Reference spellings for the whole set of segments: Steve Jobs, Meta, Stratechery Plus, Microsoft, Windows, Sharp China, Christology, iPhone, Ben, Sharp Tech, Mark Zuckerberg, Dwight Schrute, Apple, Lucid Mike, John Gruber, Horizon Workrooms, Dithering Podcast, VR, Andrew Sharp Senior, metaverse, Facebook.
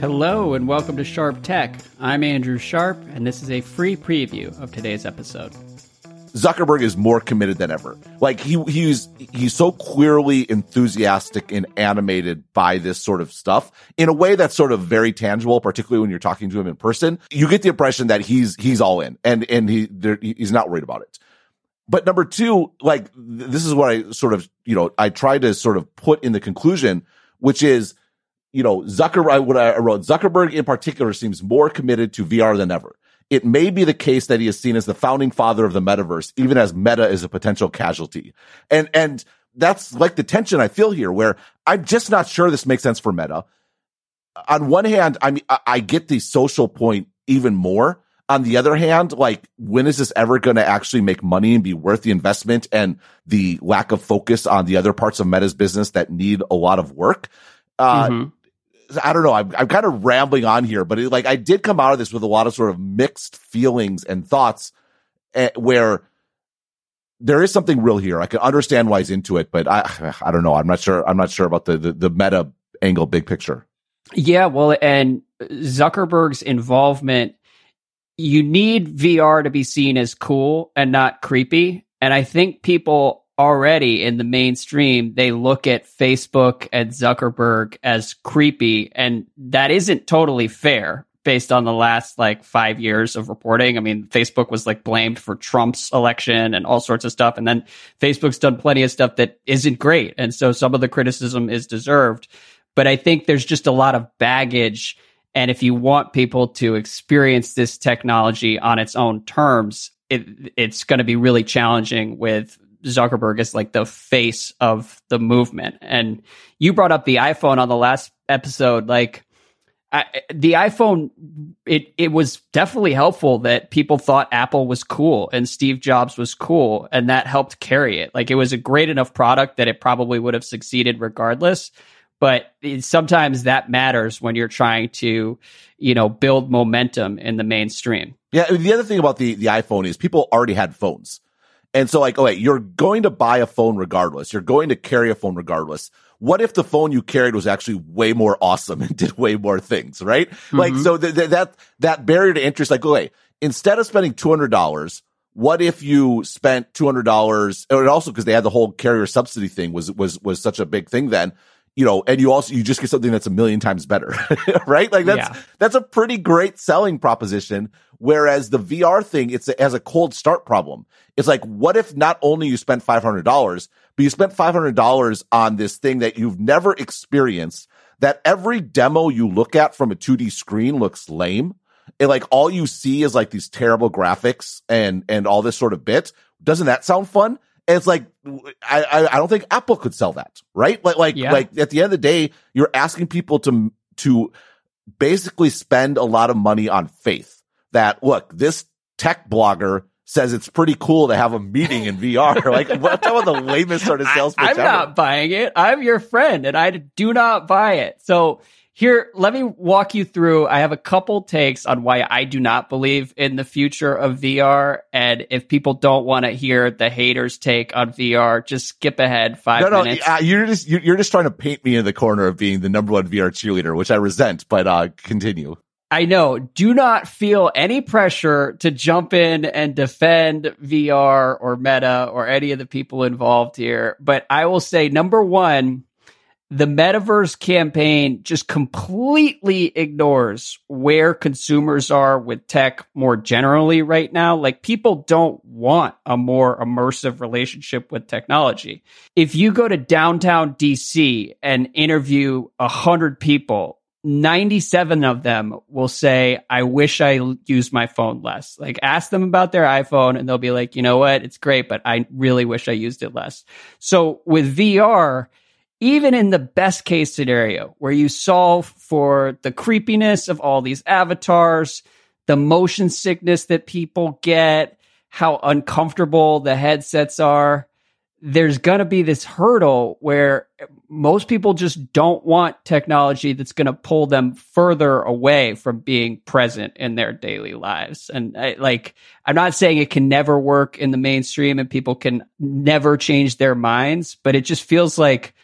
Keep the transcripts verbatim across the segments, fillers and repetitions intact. Hello and welcome to Sharp Tech. I'm Andrew Sharp, and this is a free preview of today's episode. Zuckerberg is more committed than ever. Like he he's he's so queerly enthusiastic and animated by this sort of stuff in a way that's sort of very tangible, particularly when you're talking to him in person. You get the impression that he's he's all in, and and he there, he's not worried about it. But number two, like this is what I sort of you know I try to sort of put in the conclusion, which is. You know, Zuckerberg, what I wrote, Zuckerberg in particular seems more committed to V R than ever. It may be the case that he is seen as the founding father of the metaverse, even as Meta is a potential casualty. And, and that's like the tension I feel here where I'm just not sure this makes sense for Meta. On one hand, I mean, I get the social point even more. On the other hand, like, when is this ever going to actually make money and be worth the investment and the lack of focus on the other parts of Meta's business that need a lot of work? Uh, mm-hmm. I don't know. I'm, I'm kind of rambling on here, but it, like I did come out of this with a lot of sort of mixed feelings and thoughts uh, where there is something real here. I can understand why he's into it, but I I don't know. I'm not sure. I'm not sure about the, the, the meta angle, big picture. Yeah. Well, and Zuckerberg's involvement, you need V R to be seen as cool and not creepy. And I think people already in the mainstream, they look at Facebook and Zuckerberg as creepy, and that isn't totally fair based on the last like five years of reporting. I mean, Facebook was like blamed for Trump's election and all sorts of stuff, and then Facebook's done plenty of stuff that isn't great, and so some of the criticism is deserved. But I think there's just a lot of baggage, and if you want people to experience this technology on its own terms, it, it's going to be really challenging with Zuckerberg is like the face of the movement. And you brought up the iPhone on the last episode. Like I, the iPhone, it it was definitely helpful that people thought Apple was cool and Steve Jobs was cool, and that helped carry it. Like it was a great enough product that it probably would have succeeded regardless. But it, sometimes that matters when you're trying to, you know, build momentum in the mainstream. Yeah. The other thing about the the iPhone is people already had phones. And so like, okay, you're going to buy a phone regardless. You're going to carry a phone regardless. What if the phone you carried was actually way more awesome and did way more things, right? Mm-hmm. Like, so th- th- that that barrier to entry is like, okay, instead of spending two hundred dollars, what if you spent two hundred dollars? And also because they had the whole carrier subsidy thing was was was such a big thing then, you know, and you also, you just get something that's a million times better, right? Like that's, yeah. that's a pretty great selling proposition. Whereas the V R thing, it's a, has a cold start problem. It's like, what if not only you spent five hundred dollars, but you spent five hundred dollars on this thing that you've never experienced, that every demo you look at from a two D screen looks lame. And like all you see is like these terrible graphics and, and all this sort of bit. Doesn't that sound fun? And it's like, I, I don't think Apple could sell that, right? Like, like, yeah. like at the end of the day, you're asking people to, to basically spend a lot of money on faith that, look, this tech blogger says it's pretty cool to have a meeting in V R. Like, what about the lamest sort of sales pitch ever? I'm not buying it. I'm your friend and I do not buy it. So here, let me walk you through. I have a couple takes on why I do not believe in the future of V R. And if people don't want to hear the haters' take on V R, just skip ahead five no, no, minutes. No, uh, you're just you're just trying to paint me in the corner of being the number one V R cheerleader, which I resent. But uh, continue. I know. Do not feel any pressure to jump in and defend V R or Meta or any of the people involved here. But I will say, number one. The metaverse campaign just completely ignores where consumers are with tech more generally right now. Like, people don't want a more immersive relationship with technology. If you go to downtown D C and interview one hundred people, ninety-seven of them will say, I wish I used my phone less. Like, ask them about their iPhone and they'll be like, you know what? It's great, but I really wish I used it less. So with V R, even in the best case scenario where you solve for the creepiness of all these avatars, the motion sickness that people get, how uncomfortable the headsets are, there's going to be this hurdle where most people just don't want technology that's going to pull them further away from being present in their daily lives. And I, like, I'm not saying it can never work in the mainstream and people can never change their minds, but it just feels like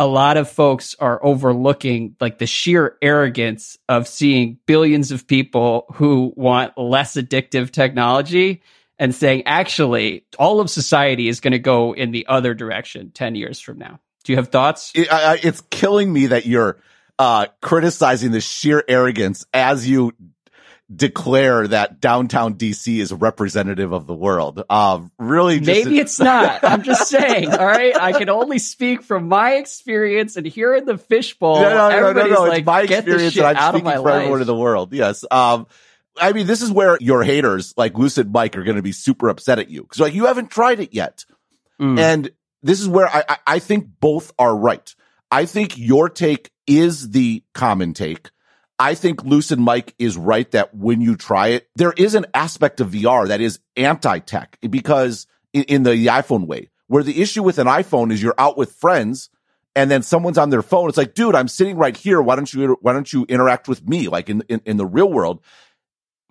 a lot of folks are overlooking, like, the sheer arrogance of seeing billions of people who want less addictive technology and saying, actually, all of society is going to go in the other direction ten years from now. Do you have thoughts? It, I, it's killing me that you're uh, criticizing the sheer arrogance as you declare that downtown D C is representative of the world. Uh, really, just maybe to- it's not. I'm just saying. All right, I can only speak from my experience, and here in the fishbowl, no, no, no, everybody's no, no, no. Like, it's my get experience, and I'm speaking for life. Everyone in the world. Yes. Um, I mean, this is where your haters, like Lucid Mike, are going to be super upset at you because, like, you haven't tried it yet, mm. and this is where I, I I think both are right. I think your take is the common take. I think Lucid Mike is right that when you try it, there is an aspect of V R that is anti-tech because in, in the iPhone way, where the issue with an iPhone is you're out with friends and then someone's on their phone. It's like, dude, I'm sitting right here. Why don't you why don't you interact with me like in, in, in the real world?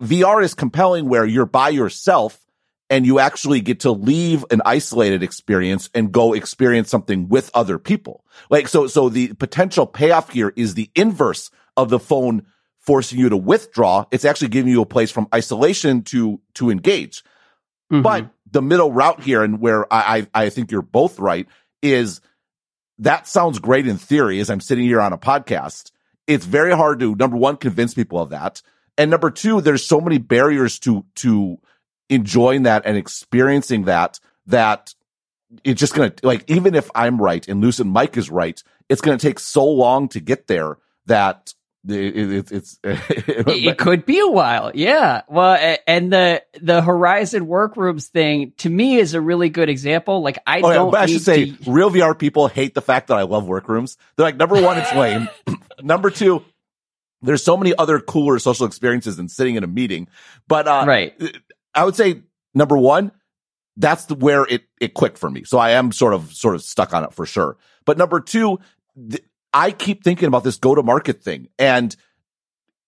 V R is compelling where you're by yourself and you actually get to leave an isolated experience and go experience something with other people. Like so, so the potential payoff here is the inverse of the phone forcing you to withdraw. It's actually giving you a place from isolation to to engage. Mm-hmm. But the middle route here, and where I, I I think you're both right, is that sounds great in theory as I'm sitting here on a podcast. It's very hard to, number one, convince people of that. And number two, there's so many barriers to to enjoying that and experiencing that that it's just going to, like, even if I'm right and Lucid Mike is right, it's going to take so long to get there that It, it, it's, it could be a while. Yeah. Well, and the the Horizon Workrooms thing to me is a really good example. Like, I oh, don't. Yeah, I should say to... real V R people hate the fact that I love Workrooms. They're like, number one, it's lame. Number two, there's so many other cooler social experiences than sitting in a meeting. But uh, right, I would say number one, that's the, where it it clicked for me. So I am sort of sort of stuck on it for sure. But number two. Th- I keep thinking about this go-to-market thing. And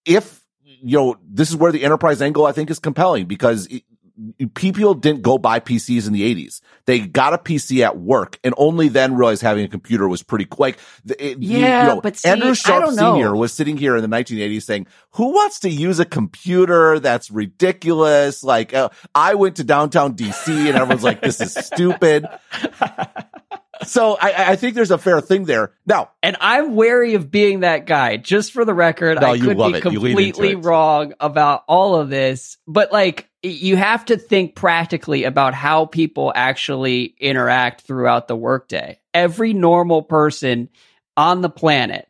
if, you know, this is where the enterprise angle, I think, is compelling because it, people didn't go buy P Cs in the eighties. They got a P C at work and only then realized having a computer was pretty quick. It, yeah, you know, but see, Andrew Sharp Senior was sitting here in the nineteen eighties saying, who wants to use a computer? That's ridiculous. Like, uh, I went to downtown D C and everyone's like, this is stupid. So I, I think there's a fair thing there. Now, and I'm wary of being that guy. Just for the record, no, I could be it. completely wrong about all of this. But, like, you have to think practically about how people actually interact throughout the workday. Every normal person on the planet,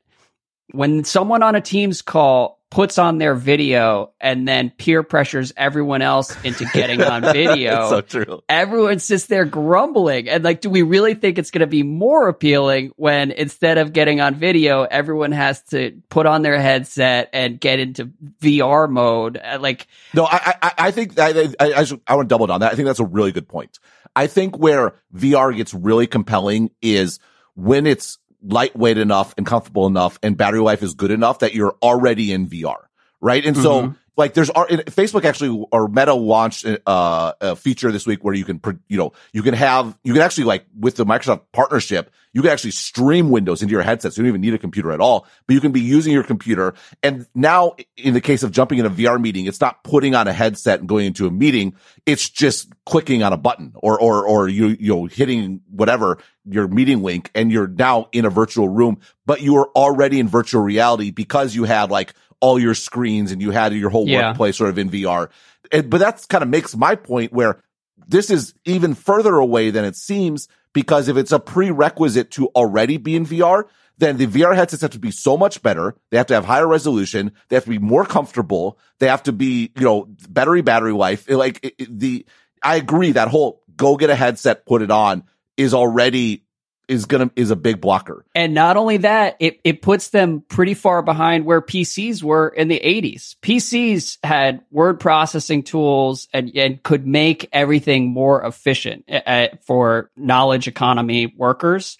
when someone on a Teams call puts on their video and then peer pressures everyone else into getting on video. So true. Everyone sits there grumbling. And, like, do we really think it's going to be more appealing when instead of getting on video, everyone has to put on their headset and get into V R mode? Like, no, I, I, I think I, I, I, should, I want to double down on that. I think that's a really good point. I think where V R gets really compelling is when it's lightweight enough and comfortable enough and battery life is good enough that you're already in V R, right? And mm-hmm. so, like, there's Facebook actually or Meta launched uh, a feature this week where you can, you know, you can have, you can actually, like, with the Microsoft partnership, you can actually stream Windows into your headset. So you don't even need a computer at all, but you can be using your computer. And now in the case of jumping in a V R meeting, it's not putting on a headset and going into a meeting. It's just clicking on a button or, or, or you, you know, hitting whatever your meeting link and you're now in a virtual room, but you are already in virtual reality because you had, like, all your screens and you had your whole yeah. workplace sort of in V R. And, but that's kind of makes my point where this is even further away than it seems, because if it's a prerequisite to already be in V R, then the V R headsets have to be so much better. They have to have higher resolution. They have to be more comfortable. They have to be, you know, better battery life. It, like it, it, the, I agree that whole go get a headset, put it on is already is gonna is a big blocker. And not only that, it, it puts them pretty far behind where P Cs were in the eighties. P Cs had word processing tools and, and could make everything more efficient uh, for knowledge economy workers.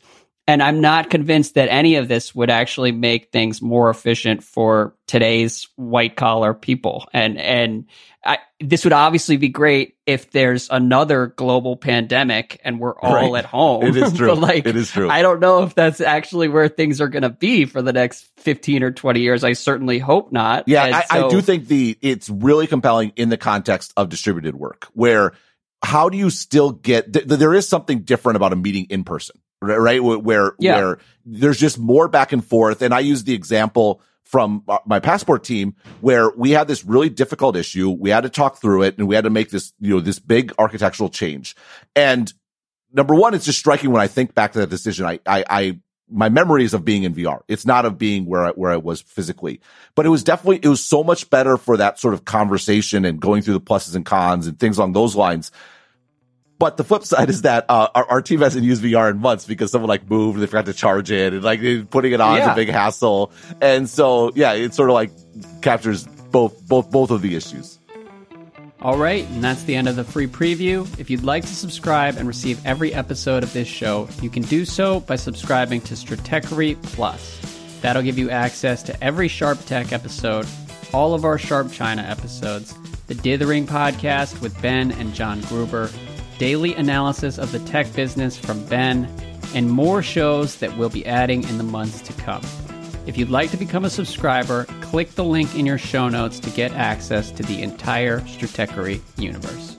And I'm not convinced that any of this would actually make things more efficient for today's white collar people. And and I, this would obviously be great if there's another global pandemic and we're all right. at home. It is true. But like, it is true. I don't know if that's actually where things are going to be for the next fifteen or twenty years. I certainly hope not. Yeah, I, so, I do think the it's really compelling in the context of distributed work, where how do you still get th- – there is something different about a meeting in person. Right, where yeah. where there's just more back and forth. And I use the example from my passport team where we had this really difficult issue. We had to talk through it, and we had to make this, you know, this big architectural change. And number one, it's just striking when I think back to that decision. I I, I my memory is of being in V R. It's not of being where I, where I was physically, but it was definitely it was so much better for that sort of conversation and going through the pluses and cons and things along those lines. But the flip side is that uh, our, our team hasn't used V R in months because someone like moved, and they forgot to charge it, and like putting it on yeah. is a big hassle. And so, yeah, it sort of like captures both, both, both of the issues. All right, and that's the end of the free preview. If you'd like to subscribe and receive every episode of this show, you can do so by subscribing to Stratechery Plus. That'll give you access to every Sharp Tech episode, all of our Sharp China episodes, the Dithering Podcast with Ben and John Gruber, daily analysis of the tech business from Ben, and more shows that we'll be adding in the months to come. If you'd like to become a subscriber, click the link in your show notes to get access to the entire Stratechery universe.